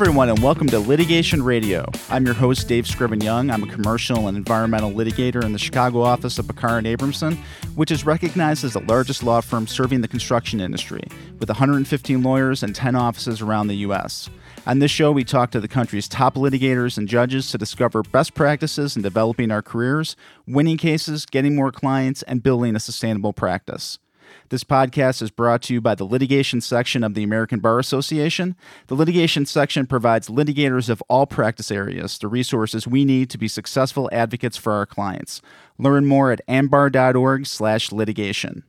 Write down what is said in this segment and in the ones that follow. everyone, and welcome to Litigation Radio. I'm your host, Dave Scriven-Young. I'm a commercial and environmental litigator in the Chicago office of Bacar and Abramson, which is recognized as the largest law firm serving the construction industry, with 115 lawyers and 10 offices around the U.S. On this show, we talk to the country's top litigators and judges to discover best practices in developing our careers, winning cases, getting more clients, and building a sustainable practice. This podcast is brought to you by the litigation section of the American Bar Association. The litigation section provides litigators of all practice areas the resources we need to be successful advocates for our clients. Learn more at ambar.org/litigation.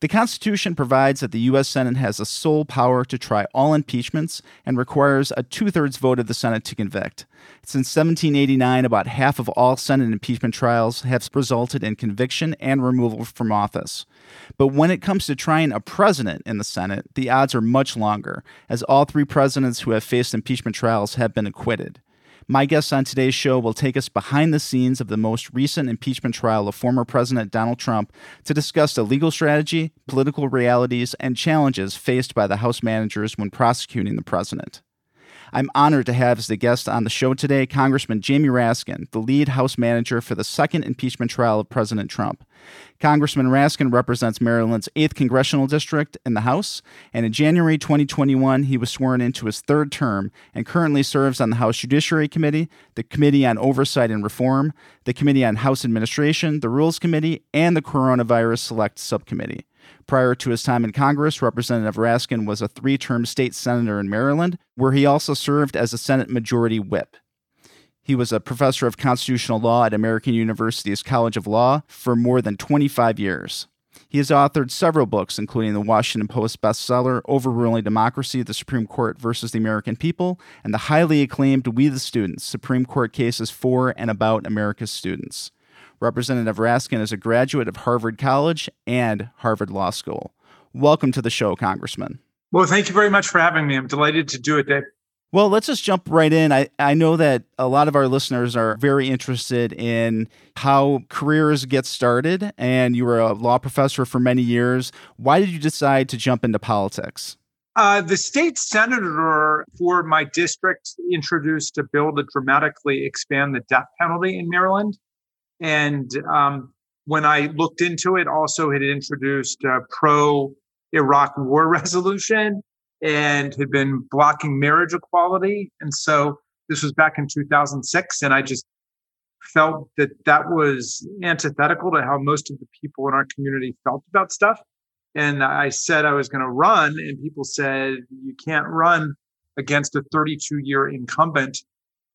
The Constitution provides that the U.S. Senate has the sole power to try all impeachments and requires a two-thirds vote of the Senate to convict. Since 1789, about half of all Senate impeachment trials have resulted in conviction and removal from office. But when it comes to trying a president in the Senate, the odds are much longer, as all three presidents who have faced impeachment trials have been acquitted. My guests on today's show will take us behind the scenes of the most recent impeachment trial of former President Donald Trump to discuss the legal strategy, political realities, and challenges faced by the House managers when prosecuting the president. I'm honored to have as the guest on the show today Congressman Jamie Raskin, the lead House manager for the second impeachment trial of President Trump. Congressman Raskin represents Maryland's 8th Congressional District in the House, and in January 2021, he was sworn into his third term and currently serves on the House Judiciary Committee, the Committee on Oversight and Reform, the Committee on House Administration, the Rules Committee, and the Coronavirus Select Subcommittee. Prior to his time in Congress, Representative Raskin was a three-term state senator in Maryland, where he also served as a Senate Majority Whip. He was a professor of constitutional law at American University's College of Law for more than 25 years. He has authored several books, including the Washington Post bestseller, Overruling Democracy, the Supreme Court versus the American People, and the highly acclaimed We the Students, Supreme Court Cases for and about America's Students. Representative Raskin is a graduate of Harvard College and Harvard Law School. Welcome to the show, Congressman. Well, thank you very much for having me. I'm delighted to do it, Dave. Well, let's just jump right in. I know that a lot of our listeners are very interested in how careers get started, and you were a law professor for many years. Why did you decide to jump into politics? The state senator for my district introduced a bill to dramatically expand the death penalty in Maryland. And when I looked into it, also had introduced a pro-Iraq war resolution and had been blocking marriage equality. And so this was back in 2006. And I just felt that that was antithetical to how most of the people in our community felt about stuff. And I said I was going to run. And people said, you can't run against a 32-year incumbent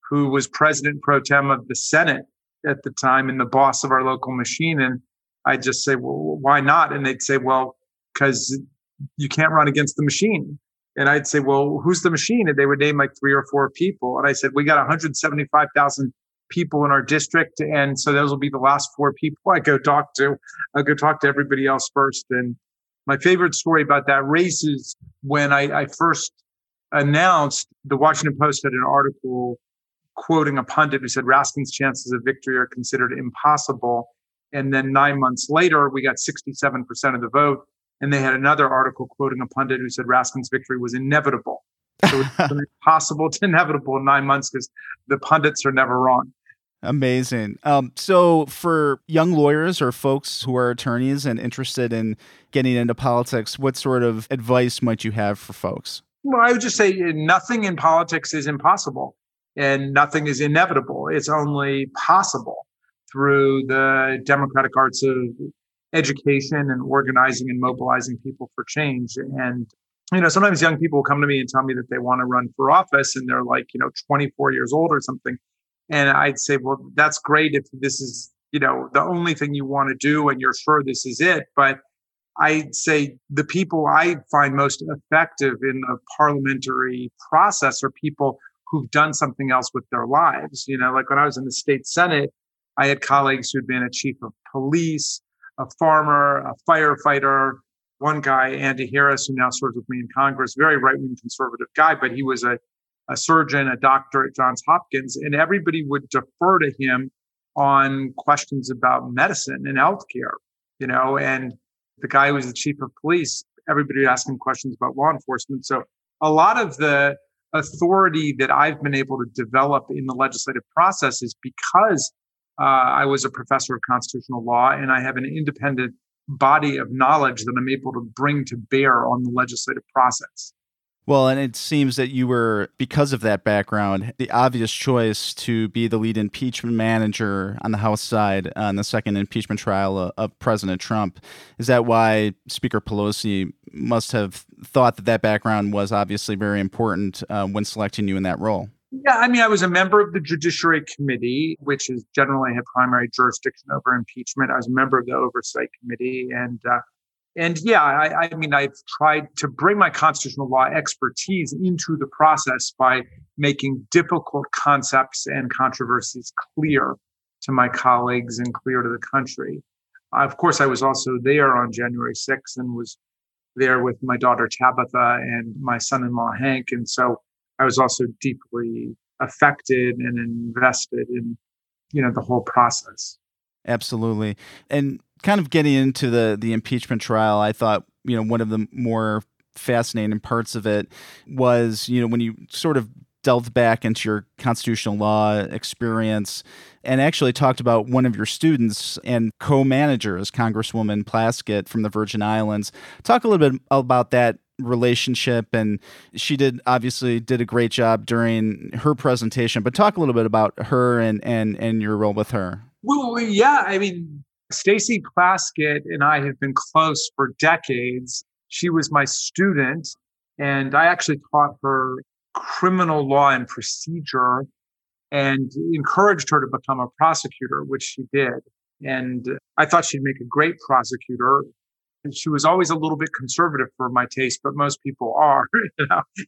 who was president pro tem of the Senate at the time and the boss of our local machine. And I'd just say, well, why not? And they'd say, well, because you can't run against the machine. And I'd say, well, who's the machine? And they would name like three or four people. And I said, we got 175,000 people in our district. And so those will be the last four people I go talk to. I'll go talk to everybody else first. And my favorite story about that race is when I first announced, the Washington Post had an article quoting a pundit who said Raskin's chances of victory are considered impossible. And then 9 months later, we got 67% of the vote. And they had another article quoting a pundit who said Raskin's victory was inevitable. So it's from impossible to inevitable in 9 months because the pundits are never wrong. Amazing. So for young lawyers or folks who are attorneys and interested in getting into politics, what sort of advice might you have for folks? Well, I would just say nothing in politics is impossible. And nothing is inevitable. It's only possible through the democratic arts of education and organizing and mobilizing people for change. And, you know, sometimes young people come to me and tell me that they want to run for office and they're like, 24 years old or something. And I'd say, well, that's great if this is, the only thing you want to do and you're sure this is it. But I'd say the people I find most effective in the parliamentary process are people who've done something else with their lives. Like when I was in the state Senate, I had colleagues who'd been a chief of police, a farmer, a firefighter. One guy, Andy Harris, who now serves with me in Congress, very right-wing conservative guy, but he was a surgeon, a doctor at Johns Hopkins, and everybody would defer to him on questions about medicine and healthcare, and the guy who was the chief of police, everybody would ask him questions about law enforcement. So a lot of the authority that I've been able to develop in the legislative process is because I was a professor of constitutional law, and I have an independent body of knowledge that I'm able to bring to bear on the legislative process. Well, and it seems that you were, because of that background, the obvious choice to be the lead impeachment manager on the House side on the second impeachment trial of President Trump. Is that why Speaker Pelosi must have thought that that background was obviously very important when selecting you in that role? Yeah, I mean, I was a member of the Judiciary Committee, which is generally a primary jurisdiction over impeachment. I was a member of the Oversight Committee, And I've tried to bring my constitutional law expertise into the process by making difficult concepts and controversies clear to my colleagues and clear to the country. Of course, I was also there on January 6th and was there with my daughter Tabitha and my son-in-law Hank. And so I was also deeply affected and invested in, the whole process. Absolutely. And kind of getting into the impeachment trial, I thought, one of the more fascinating parts of it was, when you sort of delved back into your constitutional law experience and actually talked about one of your students and co-managers, Congresswoman Plaskett from the Virgin Islands. Talk a little bit about that relationship, and she obviously did a great job during her presentation, but talk a little bit about her and your role with her. Well, yeah, I mean, Stacy Plaskett and I have been close for decades. She was my student, and I actually taught her criminal law and procedure and encouraged her to become a prosecutor, which she did. And I thought she'd make a great prosecutor. And she was always a little bit conservative for my taste, but most people are.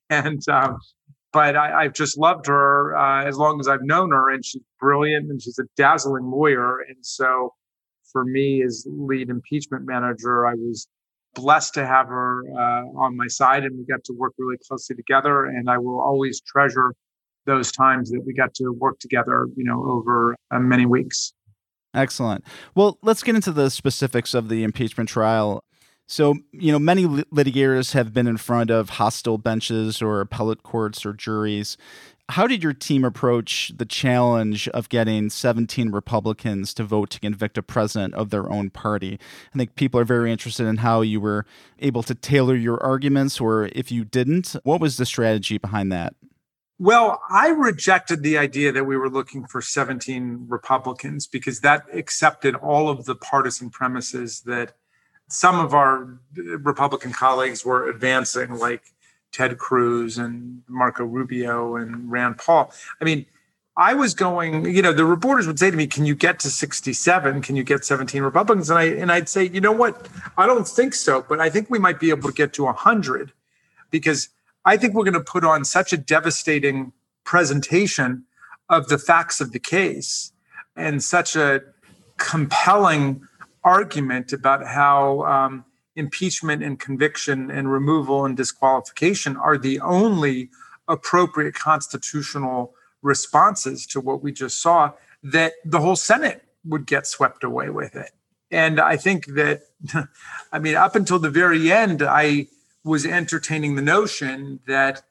And but I've just loved her as long as I've known her, and she's brilliant, and she's a dazzling lawyer. And so for me, as lead impeachment manager, I was blessed to have her on my side, and we got to work really closely together. And I will always treasure those times that we got to work together, over many weeks. Excellent. Well, let's get into the specifics of the impeachment trial. So, many litigators have been in front of hostile benches or appellate courts or juries. How did your team approach the challenge of getting 17 Republicans to vote to convict a president of their own party? I think people are very interested in how you were able to tailor your arguments, or if you didn't, what was the strategy behind that? Well, I rejected the idea that we were looking for 17 Republicans because that accepted all of the partisan premises that some of our Republican colleagues were advancing, like Ted Cruz and Marco Rubio and Rand Paul. I mean, I was going, the reporters would say to me, can you get to 67? Can you get 17 Republicans? And I'd say, you know what? I don't think so, but I think we might be able to get to 100 because I think we're going to put on such a devastating presentation of the facts of the case and such a compelling argument about how impeachment and conviction and removal and disqualification are the only appropriate constitutional responses to what we just saw, that the whole Senate would get swept away with it. And I think that, up until the very end, I was entertaining the notion that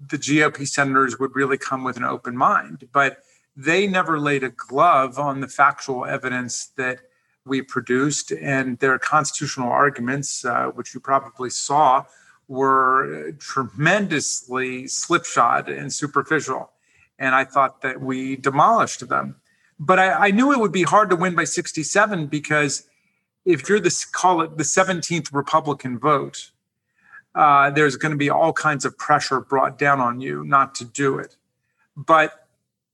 the GOP senators would really come with an open mind, but they never laid a glove on the factual evidence that we produced, and their constitutional arguments, which you probably saw, were tremendously slipshod and superficial. And I thought that we demolished them. But I knew it would be hard to win by 67 because if you're the 17th Republican vote, there's going to be all kinds of pressure brought down on you not to do it. But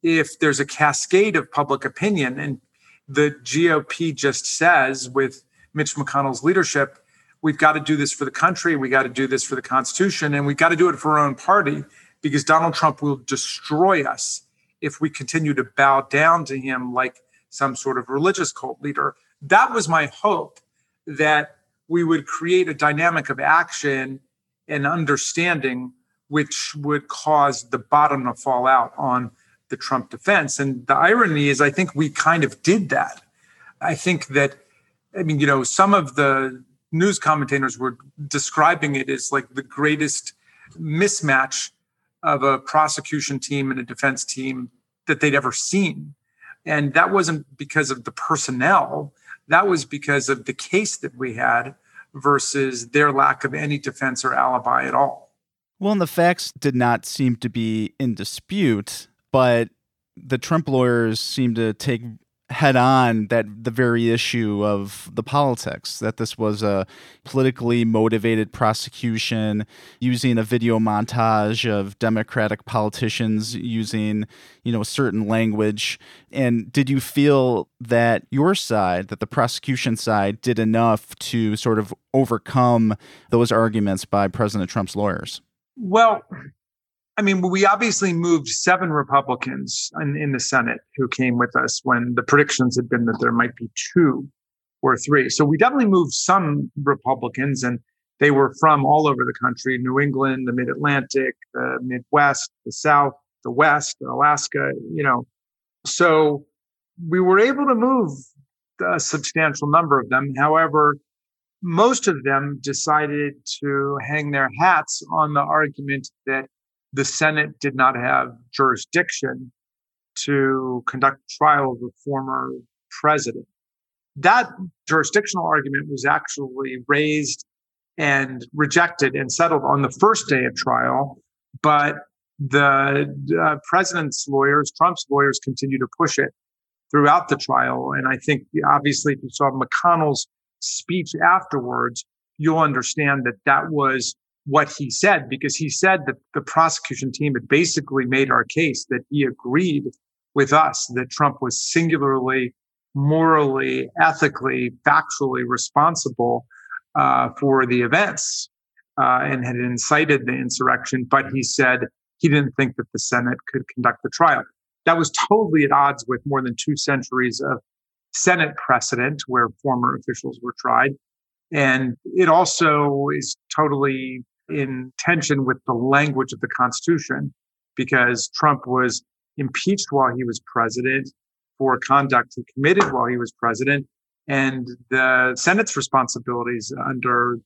if there's a cascade of public opinion, and the GOP just says, with Mitch McConnell's leadership, we've got to do this for the country, we got to do this for the Constitution, and we've got to do it for our own party, because Donald Trump will destroy us if we continue to bow down to him like some sort of religious cult leader. That was my hope, that we would create a dynamic of action and understanding which would cause the bottom to fall out on the Trump defense. And the irony is, I think we kind of did that. I think that, some of the news commentators were describing it as like the greatest mismatch of a prosecution team and a defense team that they'd ever seen. And that wasn't because of the personnel. That was because of the case that we had versus their lack of any defense or alibi at all. Well, and the facts did not seem to be in dispute, but the Trump lawyers seemed to take head on that the very issue of the politics, that this was a politically motivated prosecution using a video montage of Democratic politicians using, certain language. And did you feel that your side, that the prosecution side, did enough to sort of overcome those arguments by President Trump's lawyers? Well, we obviously moved 7 Republicans in the Senate who came with us when the predictions had been that there might be 2 or 3. So we definitely moved some Republicans, and they were from all over the country: New England, the Mid-Atlantic, the Midwest, the South, the West, Alaska, So we were able to move a substantial number of them. However, most of them decided to hang their hats on the argument that the Senate did not have jurisdiction to conduct trial of a former president. That jurisdictional argument was actually raised and rejected and settled on the first day of trial, but the president's lawyers, Trump's lawyers, continue to push it throughout the trial. And I think, obviously, if you saw McConnell's speech afterwards, you'll understand that that was what he said, because he said that the prosecution team had basically made our case, that he agreed with us that Trump was singularly, morally, ethically, factually responsible for the events and had incited the insurrection. But he said he didn't think that the Senate could conduct the trial. That was totally at odds with more than 2 centuries of Senate precedent where former officials were tried. And it also is totally in tension with the language of the Constitution, because Trump was impeached while he was president for conduct he committed while he was president. And the Senate's responsibilities under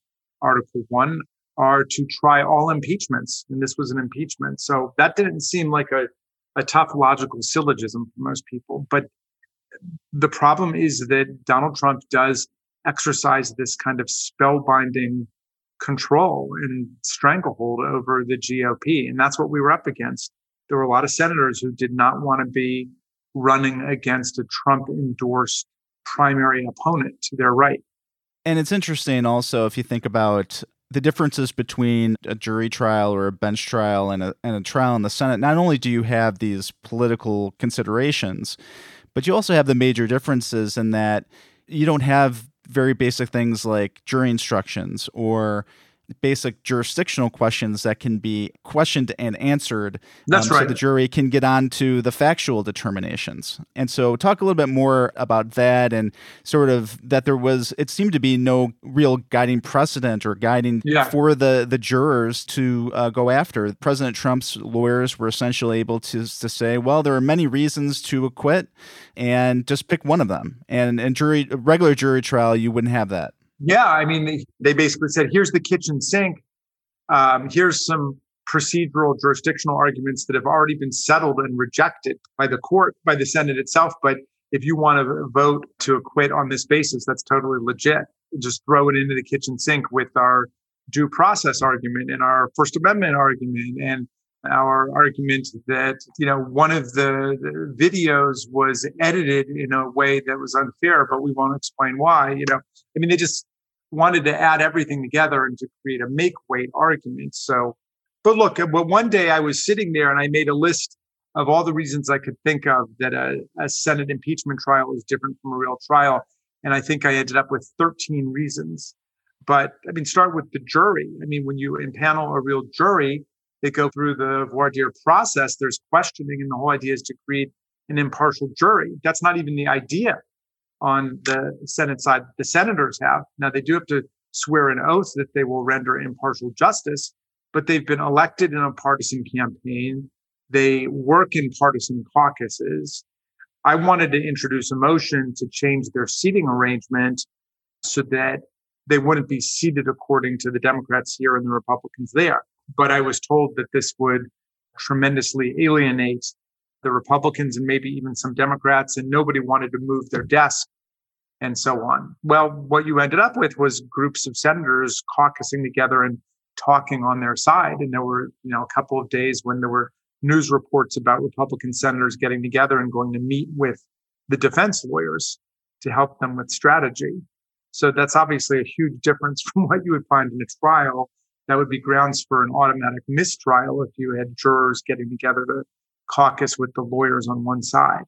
Article 1 are to try all impeachments. And this was an impeachment. So that didn't seem like a tough logical syllogism for most people. But the problem is that Donald Trump does exercise this kind of spellbinding control and stranglehold over the GOP. And that's what we were up against. There were a lot of senators who did not want to be running against a Trump-endorsed primary opponent to their right. And it's interesting also, if you think about the differences between a jury trial or a bench trial and a trial in the Senate, not only do you have these political considerations, but you also have the major differences in that you don't have very basic things like jury instructions or basic jurisdictional questions that can be questioned and answered. That's right. So the jury can get on to the factual determinations. And so talk a little bit more about that, and sort of that there was, it seemed to be no real guiding precedent or guiding for the jurors to go after. President Trump's lawyers were essentially able to say, well, there are many reasons to acquit and just pick one of them. And in regular jury trial, you wouldn't have that. Yeah, they basically said, here's the kitchen sink. Here's some procedural jurisdictional arguments that have already been settled and rejected by the court, by the Senate itself. But if you want to vote to acquit on this basis, that's totally legit. Just throw it into the kitchen sink with our due process argument and our First Amendment argument and our argument that, one of the videos was edited in a way that was unfair, but we won't explain why. They just wanted to add everything together and to create a make-weight argument. So, but look, one day I was sitting there and I made a list of all the reasons I could think of that a Senate impeachment trial is different from a real trial. And I think I ended up with 13 reasons. But start with the jury. When you impanel a real jury, they go through the voir dire process. There's questioning, and the whole idea is to create an impartial jury. That's not even the idea on the Senate side. The senators have. Now, they do have to swear an oath that they will render impartial justice, but they've been elected in a partisan campaign. They work in partisan caucuses. I wanted to introduce a motion to change their seating arrangement so that they wouldn't be seated according to the Democrats here and the Republicans there. But I was told that this would tremendously alienate the Republicans and maybe even some Democrats, and nobody wanted to move their desk and so on. Well, what you ended up with was groups of senators caucusing together and talking on their side. And there were, you know, a couple of days when there were news reports about Republican senators getting together and going to meet with the defense lawyers to help them with strategy. So that's obviously a huge difference from what you would find in a trial. That would be grounds for an automatic mistrial if you had jurors getting together to caucus with the lawyers on one side.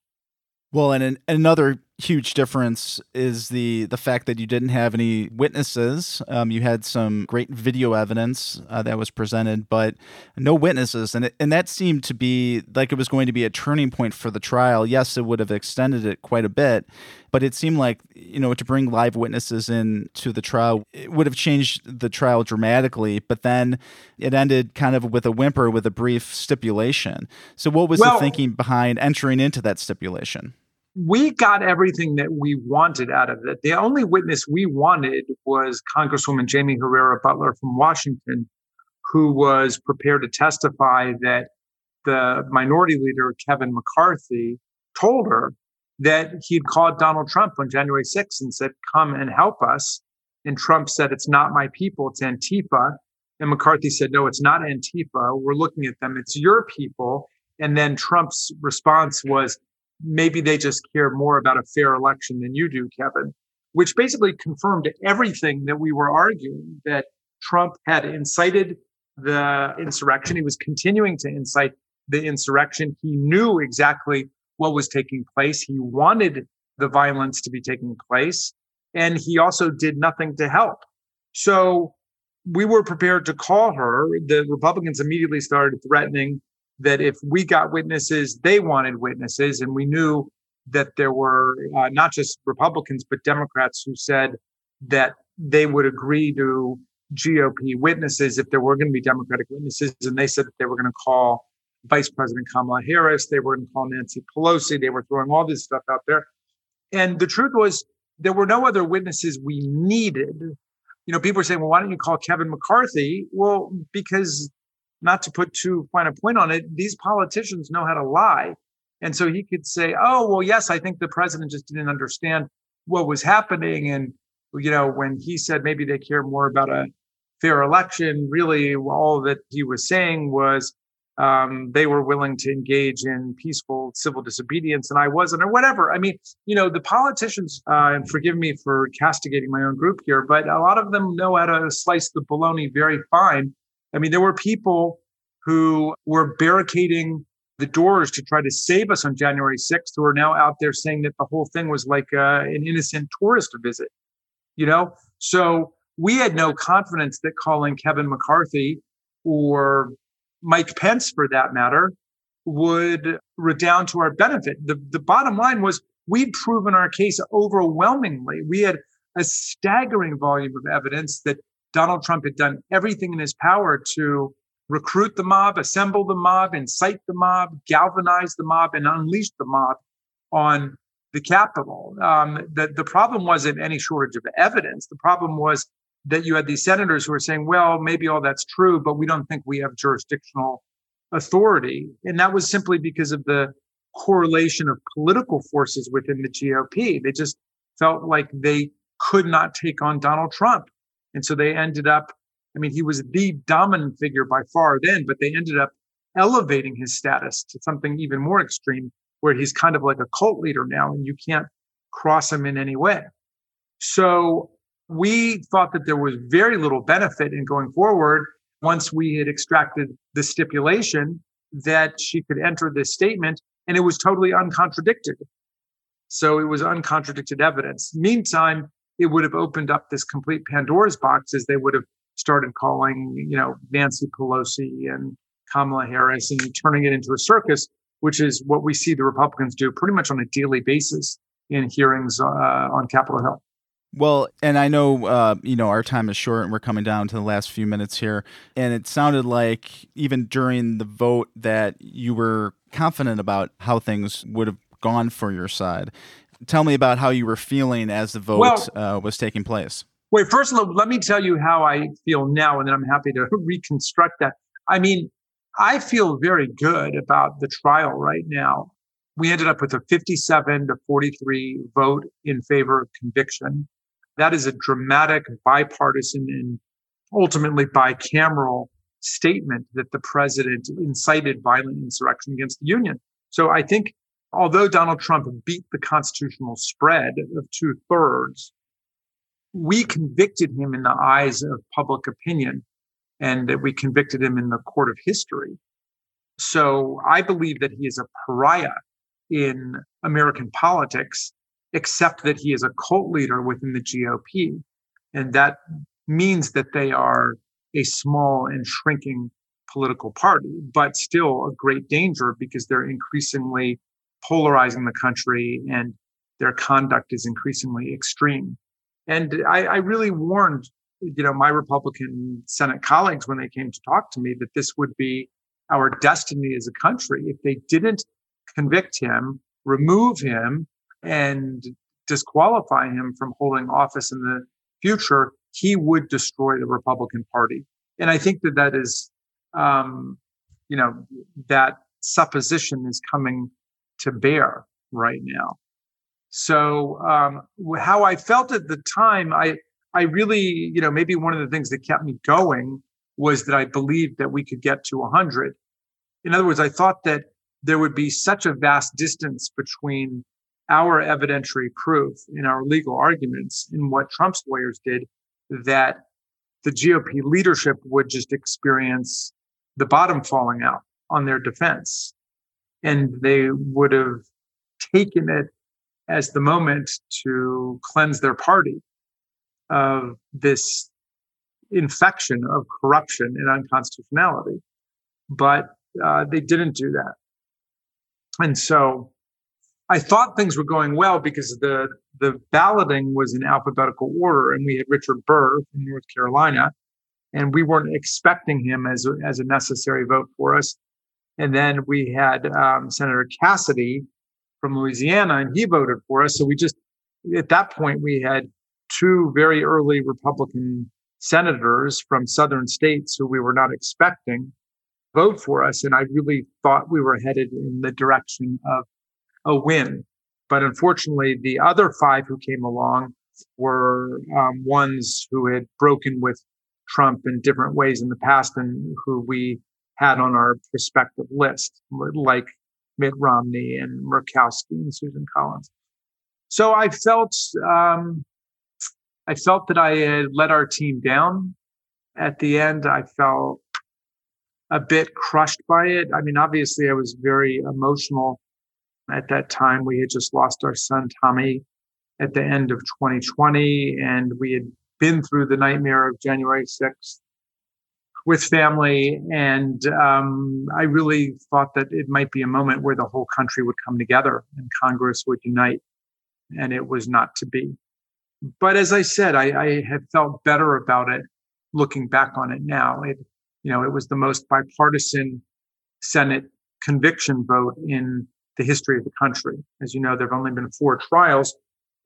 Well, and another huge difference is the fact that you didn't have any witnesses. You had some great video evidence that was presented, but no witnesses. And that seemed to be like it was going to be a turning point for the trial. Yes, it would have extended it quite a bit, but it seemed like, you know, to bring live witnesses in to the trial, it would have changed the trial dramatically. But then it ended kind of with a whimper, with a brief stipulation. So what was the thinking behind entering into that stipulation? We got everything that we wanted out of it. The only witness we wanted was Congresswoman Jamie Herrera Butler from Washington, who was prepared to testify that the minority leader, Kevin McCarthy, told her that he'd called Donald Trump on January 6th and said, come and help us. And Trump said, it's not my people, it's Antifa. And McCarthy said, no, it's not Antifa. We're looking at them. It's your people. And then Trump's response was, maybe they just care more about a fair election than you do, Kevin, which basically confirmed everything that we were arguing, that Trump had incited the insurrection. He was continuing to incite the insurrection. He knew exactly what was taking place. He wanted the violence to be taking place, and he also did nothing to help. So we were prepared to call her. The Republicans immediately started threatening that if we got witnesses, they wanted witnesses. And we knew that there were not just Republicans, but Democrats who said that they would agree to GOP witnesses if there were going to be Democratic witnesses. And they said that they were going to call Vice President Kamala Harris. They were going to call Nancy Pelosi. They were throwing all this stuff out there. And the truth was, there were no other witnesses we needed. You know, people are saying, well, why don't you call Kevin McCarthy? Well, because, not to put too fine a point on it, these politicians know how to lie. And so he could say, oh, well, yes, I think the president just didn't understand what was happening. And, you know, when he said maybe they care more about a fair election, really all that he was saying was they were willing to engage in peaceful civil disobedience and I wasn't, or whatever. I mean, you know, the politicians, and forgive me for castigating my own group here, but a lot of them know how to slice the bologna very fine. I mean, there were people who were barricading the doors to try to save us on January 6th who are now out there saying that the whole thing was like an innocent tourist visit, you know? So we had no confidence that calling Kevin McCarthy or Mike Pence, for that matter, would redound to our benefit. The bottom line was we'd proven our case overwhelmingly. We had a staggering volume of evidence that Donald Trump had done everything in his power to recruit the mob, assemble the mob, incite the mob, galvanize the mob, and unleash the mob on the Capitol. The problem wasn't any shortage of evidence. The problem was that you had these senators who were saying, well, maybe all that's true, but we don't think we have jurisdictional authority. And that was simply because of the correlation of political forces within the GOP. They just felt like they could not take on Donald Trump. And so they ended up, I mean, he was the dominant figure by far then, but they ended up elevating his status to something even more extreme, where he's kind of like a cult leader now, and you can't cross him in any way. So we thought that there was very little benefit in going forward once we had extracted the stipulation that she could enter this statement, and it was totally uncontradicted. So it was uncontradicted evidence. Meantime, it would have opened up this complete Pandora's box as they would have started calling, you know, Nancy Pelosi and Kamala Harris and turning it into a circus, which is what we see the Republicans do pretty much on a daily basis in hearings on Capitol Hill. Well, and I know, you know, our time is short and we're coming down to the last few minutes here. And it sounded like even during the vote that you were confident about how things would have gone for your side. Tell me about how you were feeling as the vote was taking place. Wait, first, let me tell you how I feel now, and then I'm happy to reconstruct that. I mean, I feel very good about the trial right now. We ended up with a 57 to 43 vote in favor of conviction. That is a dramatic, bipartisan, and ultimately bicameral statement that the president incited violent insurrection against the Union. So I think although Donald Trump beat the constitutional spread of 2/3, we convicted him in the eyes of public opinion, and that we convicted him in the court of history. So I believe that he is a pariah in American politics, except that he is a cult leader within the GOP. And that means that they are a small and shrinking political party, but still a great danger because they're increasingly polarizing the country and their conduct is increasingly extreme. And I really warned my Republican Senate colleagues when they came to talk to me that this would be our destiny as a country. If they didn't convict him, remove him, and disqualify him from holding office in the future, he would destroy the Republican Party. And I think that that is, that supposition is coming to bear right now. So how I felt at the time, I really, maybe one of the things that kept me going was that I believed that we could get to 100. In other words, I thought that there would be such a vast distance between our evidentiary proof in our legal arguments and what Trump's lawyers did that the GOP leadership would just experience the bottom falling out on their defense. And they would have taken it as the moment to cleanse their party of this infection of corruption and unconstitutionality. But they didn't do that. And so I thought things were going well because the balloting was in alphabetical order, and we had Richard Burr from North Carolina, and we weren't expecting him as a necessary vote for us. And then we had Senator Cassidy from Louisiana, and he voted for us. So we just, at that point, we had two very early Republican senators from southern states who we were not expecting vote for us. And I really thought we were headed in the direction of a win. But unfortunately, the other five who came along were ones who had broken with Trump in different ways in the past and who we had on our prospective list, like Mitt Romney and Murkowski and Susan Collins. So I felt that I had let our team down. At the end, I felt a bit crushed by it. I mean, obviously, I was very emotional at that time. We had just lost our son, Tommy, at the end of 2020, and we had been through the nightmare of January 6th with family. And I really thought that it might be a moment where the whole country would come together and Congress would unite, and it was not to be. But as I said, I have felt better about it looking back on it now. It was the most bipartisan Senate conviction vote in the history of the country. As you know, there have only been 4 trials.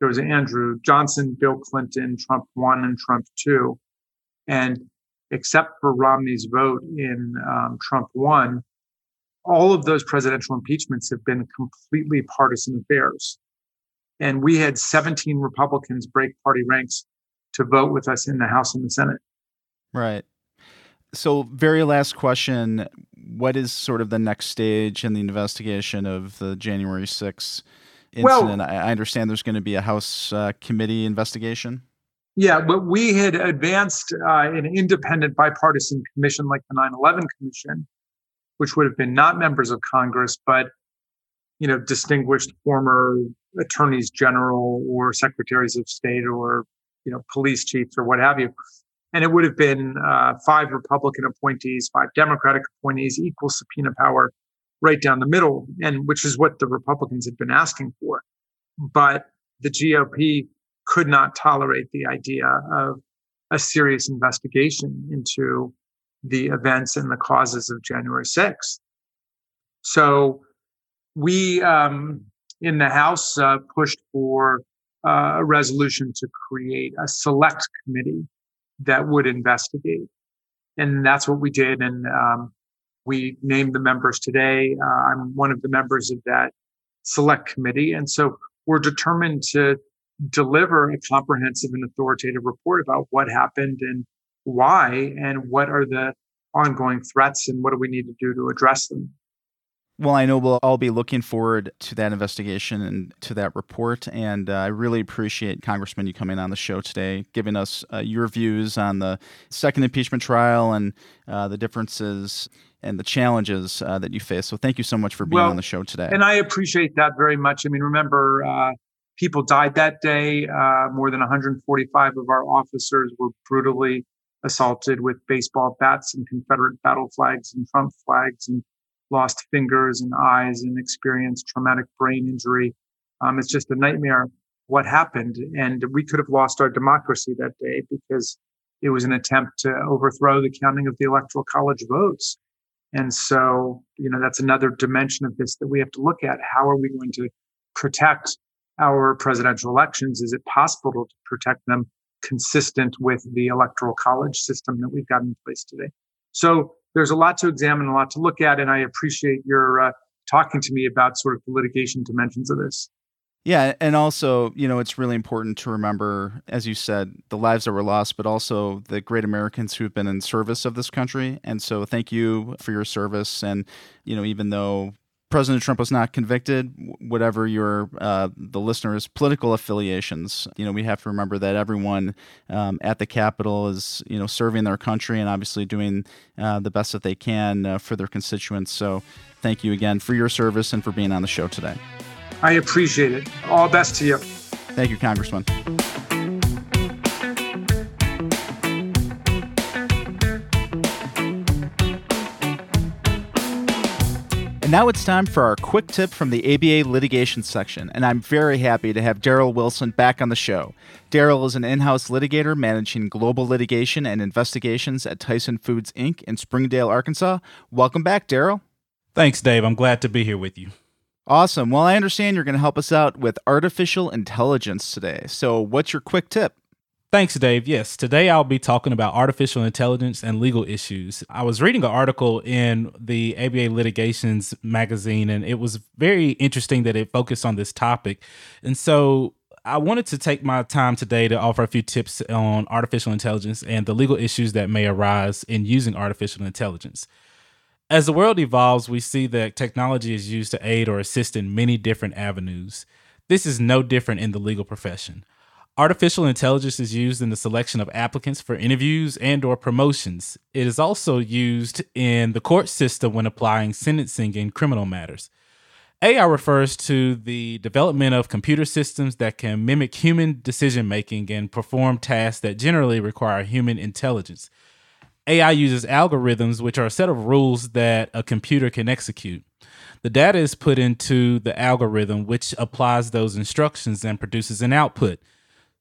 There was Andrew Johnson, Bill Clinton, Trump 1, and Trump 2. And except for Romney's vote in Trump 1, all of those presidential impeachments have been completely partisan affairs. And we had 17 Republicans break party ranks to vote with us in the House and the Senate. Right. So very last question, what is sort of the next stage in the investigation of the January 6th incident? Well, I understand there's going to be a House committee investigation. Yeah, but we had advanced an independent bipartisan commission like the 9/11 Commission, which would have been not members of Congress, but distinguished former attorneys general or secretaries of state or police chiefs or what have you. And it would have been 5 Republican appointees, 5 Democratic appointees, equal subpoena power right down the middle, and which is what the Republicans had been asking for. But the GOP could not tolerate the idea of a serious investigation into the events and the causes of January 6th. So we, in the House, pushed for a resolution to create a select committee that would investigate. And that's what we did. And We named the members today. I'm one of the members of that select committee. And so we're determined to deliver a comprehensive and authoritative report about what happened and why, and what are the ongoing threats and what do we need to do to address them. Well, I know we'll all be looking forward to that investigation and to that report. And I really appreciate, Congressman, you coming on the show today, giving us your views on the second impeachment trial and the differences and the challenges that you face. So thank you so much for being on the show today. And I appreciate that very much. I mean, remember, people died that day. More than 145 of our officers were brutally assaulted with baseball bats and Confederate battle flags and Trump flags, and lost fingers and eyes, and experienced traumatic brain injury. It's just a nightmare what happened. And we could have lost our democracy that day because it was an attempt to overthrow the counting of the Electoral College votes. And so, you know, that's another dimension of this that we have to look at. How are we going to protect our presidential elections? Is it possible to protect them consistent with the Electoral College system that we've got in place today? So there's a lot to examine, a lot to look at, and I appreciate your talking to me about sort of the litigation dimensions of this. Yeah, and also, you know, it's really important to remember, as you said, the lives that were lost, but also the great Americans who've been in service of this country. And so thank you for your service. And, you know, even though President Trump was not convicted, whatever your the listeners' political affiliations, you know, we have to remember that everyone at the Capitol is, you know, serving their country and obviously doing the best that they can for their constituents. So thank you again for your service and for being on the show today. I appreciate it. All best to you. Thank you, Congressman. Now it's time for our quick tip from the ABA litigation section, and I'm very happy to have Darryl Wilson back on the show. Darryl is an in-house litigator managing global litigation and investigations at Tyson Foods, Inc. in Springdale, Arkansas. Welcome back, Darryl. Thanks, Dave. I'm glad to be here with you. Awesome. Well, I understand you're going to help us out with artificial intelligence today. So what's your quick tip? Thanks, Dave. Yes, today I'll be talking about artificial intelligence and legal issues. I was reading an article in the ABA Litigations magazine, and it was very interesting that it focused on this topic. And so I wanted to take my time today to offer a few tips on artificial intelligence and the legal issues that may arise in using artificial intelligence. As the world evolves, we see that technology is used to aid or assist in many different avenues. This is no different in the legal profession. Artificial intelligence is used in the selection of applicants for interviews and or promotions. It is also used in the court system when applying sentencing in criminal matters. AI refers to the development of computer systems that can mimic human decision-making and perform tasks that generally require human intelligence. AI uses algorithms, which are a set of rules that a computer can execute. The data is put into the algorithm, which applies those instructions and produces an output.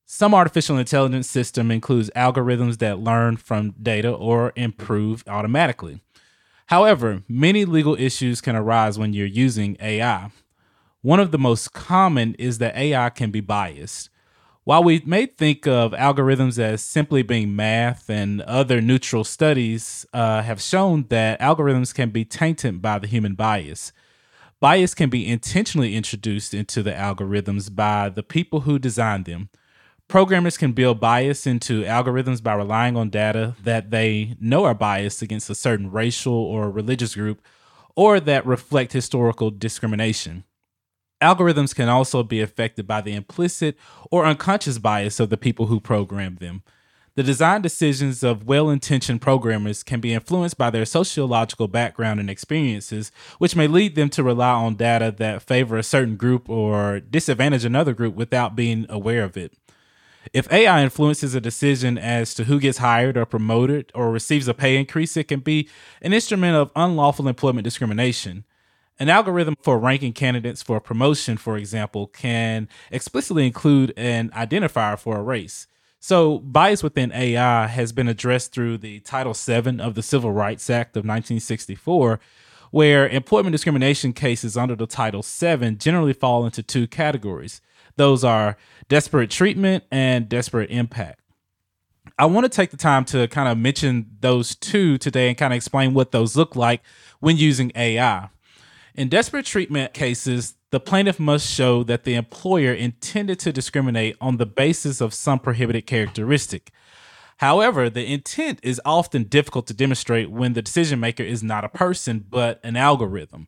Some artificial intelligence system includes algorithms that learn from data or improve automatically. However, many legal issues can arise when you're using AI. One of the most common is that AI can be biased. While we may think of algorithms as simply being math, and other neutral studies have shown that algorithms can be tainted by the human bias. Bias can be intentionally introduced into the algorithms by the people who design them. Programmers can build bias into algorithms by relying on data that they know are biased against a certain racial or religious group, or that reflect historical discrimination. Algorithms can also be affected by the implicit or unconscious bias of the people who program them. The design decisions of well-intentioned programmers can be influenced by their sociological background and experiences, which may lead them to rely on data that favor a certain group or disadvantage another group without being aware of it. If AI influences a decision as to who gets hired or promoted or receives a pay increase, it can be an instrument of unlawful employment discrimination. An algorithm for ranking candidates for a promotion, for example, can explicitly include an identifier for a race. So bias within AI has been addressed through the Title VII of the Civil Rights Act of 1964, where employment discrimination cases under the Title VII generally fall into two categories. Those are disparate treatment and disparate impact. I want to take the time to kind of mention those two today and kind of explain what those look like when using AI. In disparate treatment cases, the plaintiff must show that the employer intended to discriminate on the basis of some prohibited characteristic. However, the intent is often difficult to demonstrate when the decision maker is not a person, but an algorithm.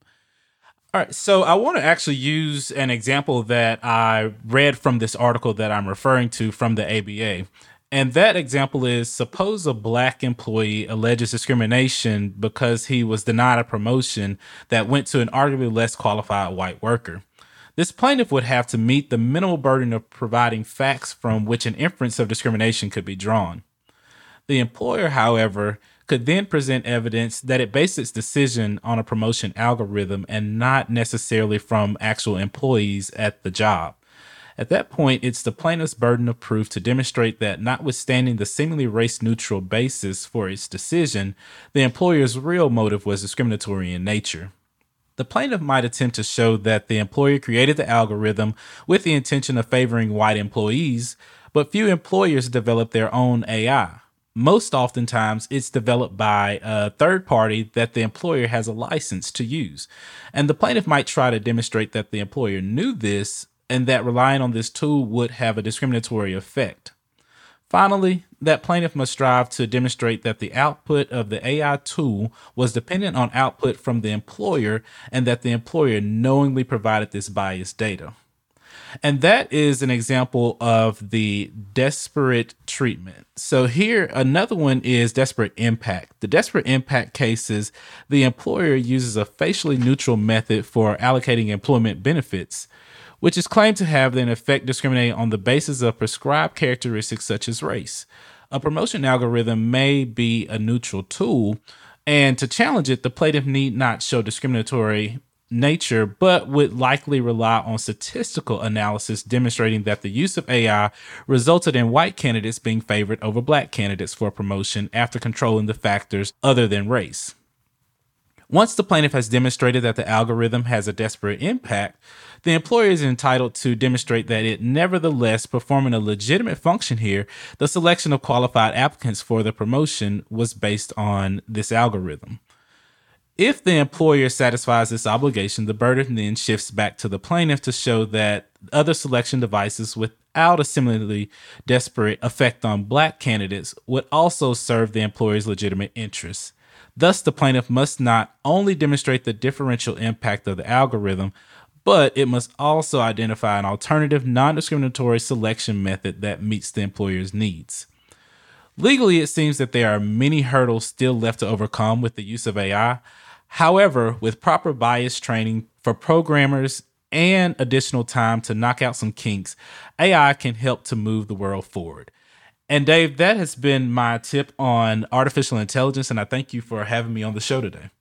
All right, so I want to actually use an example that I read from this article that I'm referring to from the ABA. And that example is, suppose a black employee alleges discrimination because he was denied a promotion that went to an arguably less qualified white worker. This plaintiff would have to meet the minimal burden of providing facts from which an inference of discrimination could be drawn. The employer, however, could then present evidence that it based its decision on a promotion algorithm and not necessarily from actual employees at the job. At that point, it's the plaintiff's burden of proof to demonstrate that, notwithstanding the seemingly race-neutral basis for its decision, the employer's real motive was discriminatory in nature. The plaintiff might attempt to show that the employer created the algorithm with the intention of favoring white employees, but few employers develop their own AI. Most oftentimes, it's developed by a third party that the employer has a license to use. And the plaintiff might try to demonstrate that the employer knew this and that relying on this tool would have a discriminatory effect. Finally, that plaintiff must strive to demonstrate that the output of the AI tool was dependent on output from the employer and that the employer knowingly provided this biased data. And that is an example of the disparate treatment. So here, another one is disparate impact. The disparate impact cases, the employer uses a facially neutral method for allocating employment benefits, which is claimed to have an effect discriminating on the basis of prescribed characteristics such as race. A promotion algorithm may be a neutral tool, and to challenge it, the plaintiff need not show discriminatory nature, but would likely rely on statistical analysis demonstrating that the use of AI resulted in white candidates being favored over black candidates for promotion after controlling the factors other than race. Once the plaintiff has demonstrated that the algorithm has a disparate impact, the employer is entitled to demonstrate that it nevertheless performing a legitimate function here. The selection of qualified applicants for the promotion was based on this algorithm. If the employer satisfies this obligation, the burden then shifts back to the plaintiff to show that other selection devices without a similarly disparate effect on black candidates would also serve the employer's legitimate interests. Thus, the plaintiff must not only demonstrate the differential impact of the algorithm, but it must also identify an alternative, non-discriminatory selection method that meets the employer's needs. Legally, it seems that there are many hurdles still left to overcome with the use of AI. However, with proper bias training for programmers and additional time to knock out some kinks, AI can help to move the world forward. And Dave, that has been my tip on artificial intelligence, and I thank you for having me on the show today.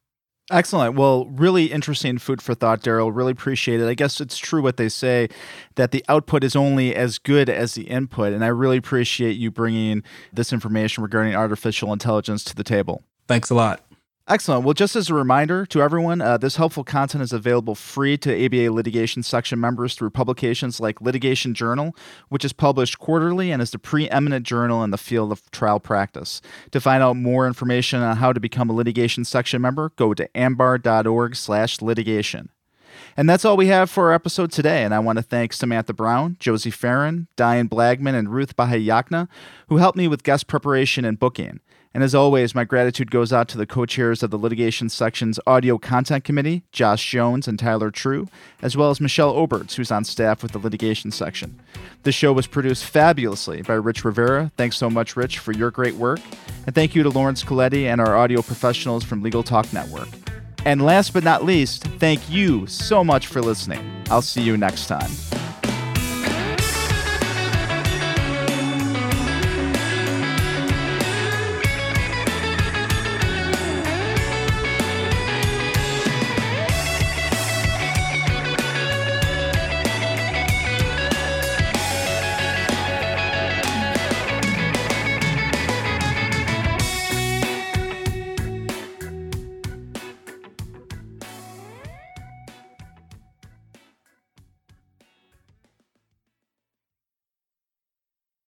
Excellent. Well, really interesting food for thought, Darryl. Really appreciate it. I guess it's true what they say, that the output is only as good as the input. And I really appreciate you bringing this information regarding artificial intelligence to the table. Thanks a lot. Excellent. Well, just as a reminder to everyone, this helpful content is available free to ABA litigation section members through publications like Litigation Journal, which is published quarterly and is the preeminent journal in the field of trial practice. To find out more information on how to become a litigation section member, go to ambar.org/litigation. And that's all we have for our episode today. And I want to thank Samantha Brown, Josie Farron, Diane Blagman, and Ruth Bahayakna, who helped me with guest preparation and booking. And as always, my gratitude goes out to the co-chairs of the Litigation Section's Audio Content Committee, Josh Jones and Tyler True, as well as Michelle Oberts, who's on staff with the Litigation Section. The show was produced fabulously by Rich Rivera. Thanks so much, Rich, for your great work. And thank you to Lawrence Coletti and our audio professionals from Legal Talk Network. And last but not least, thank you so much for listening. I'll see you next time.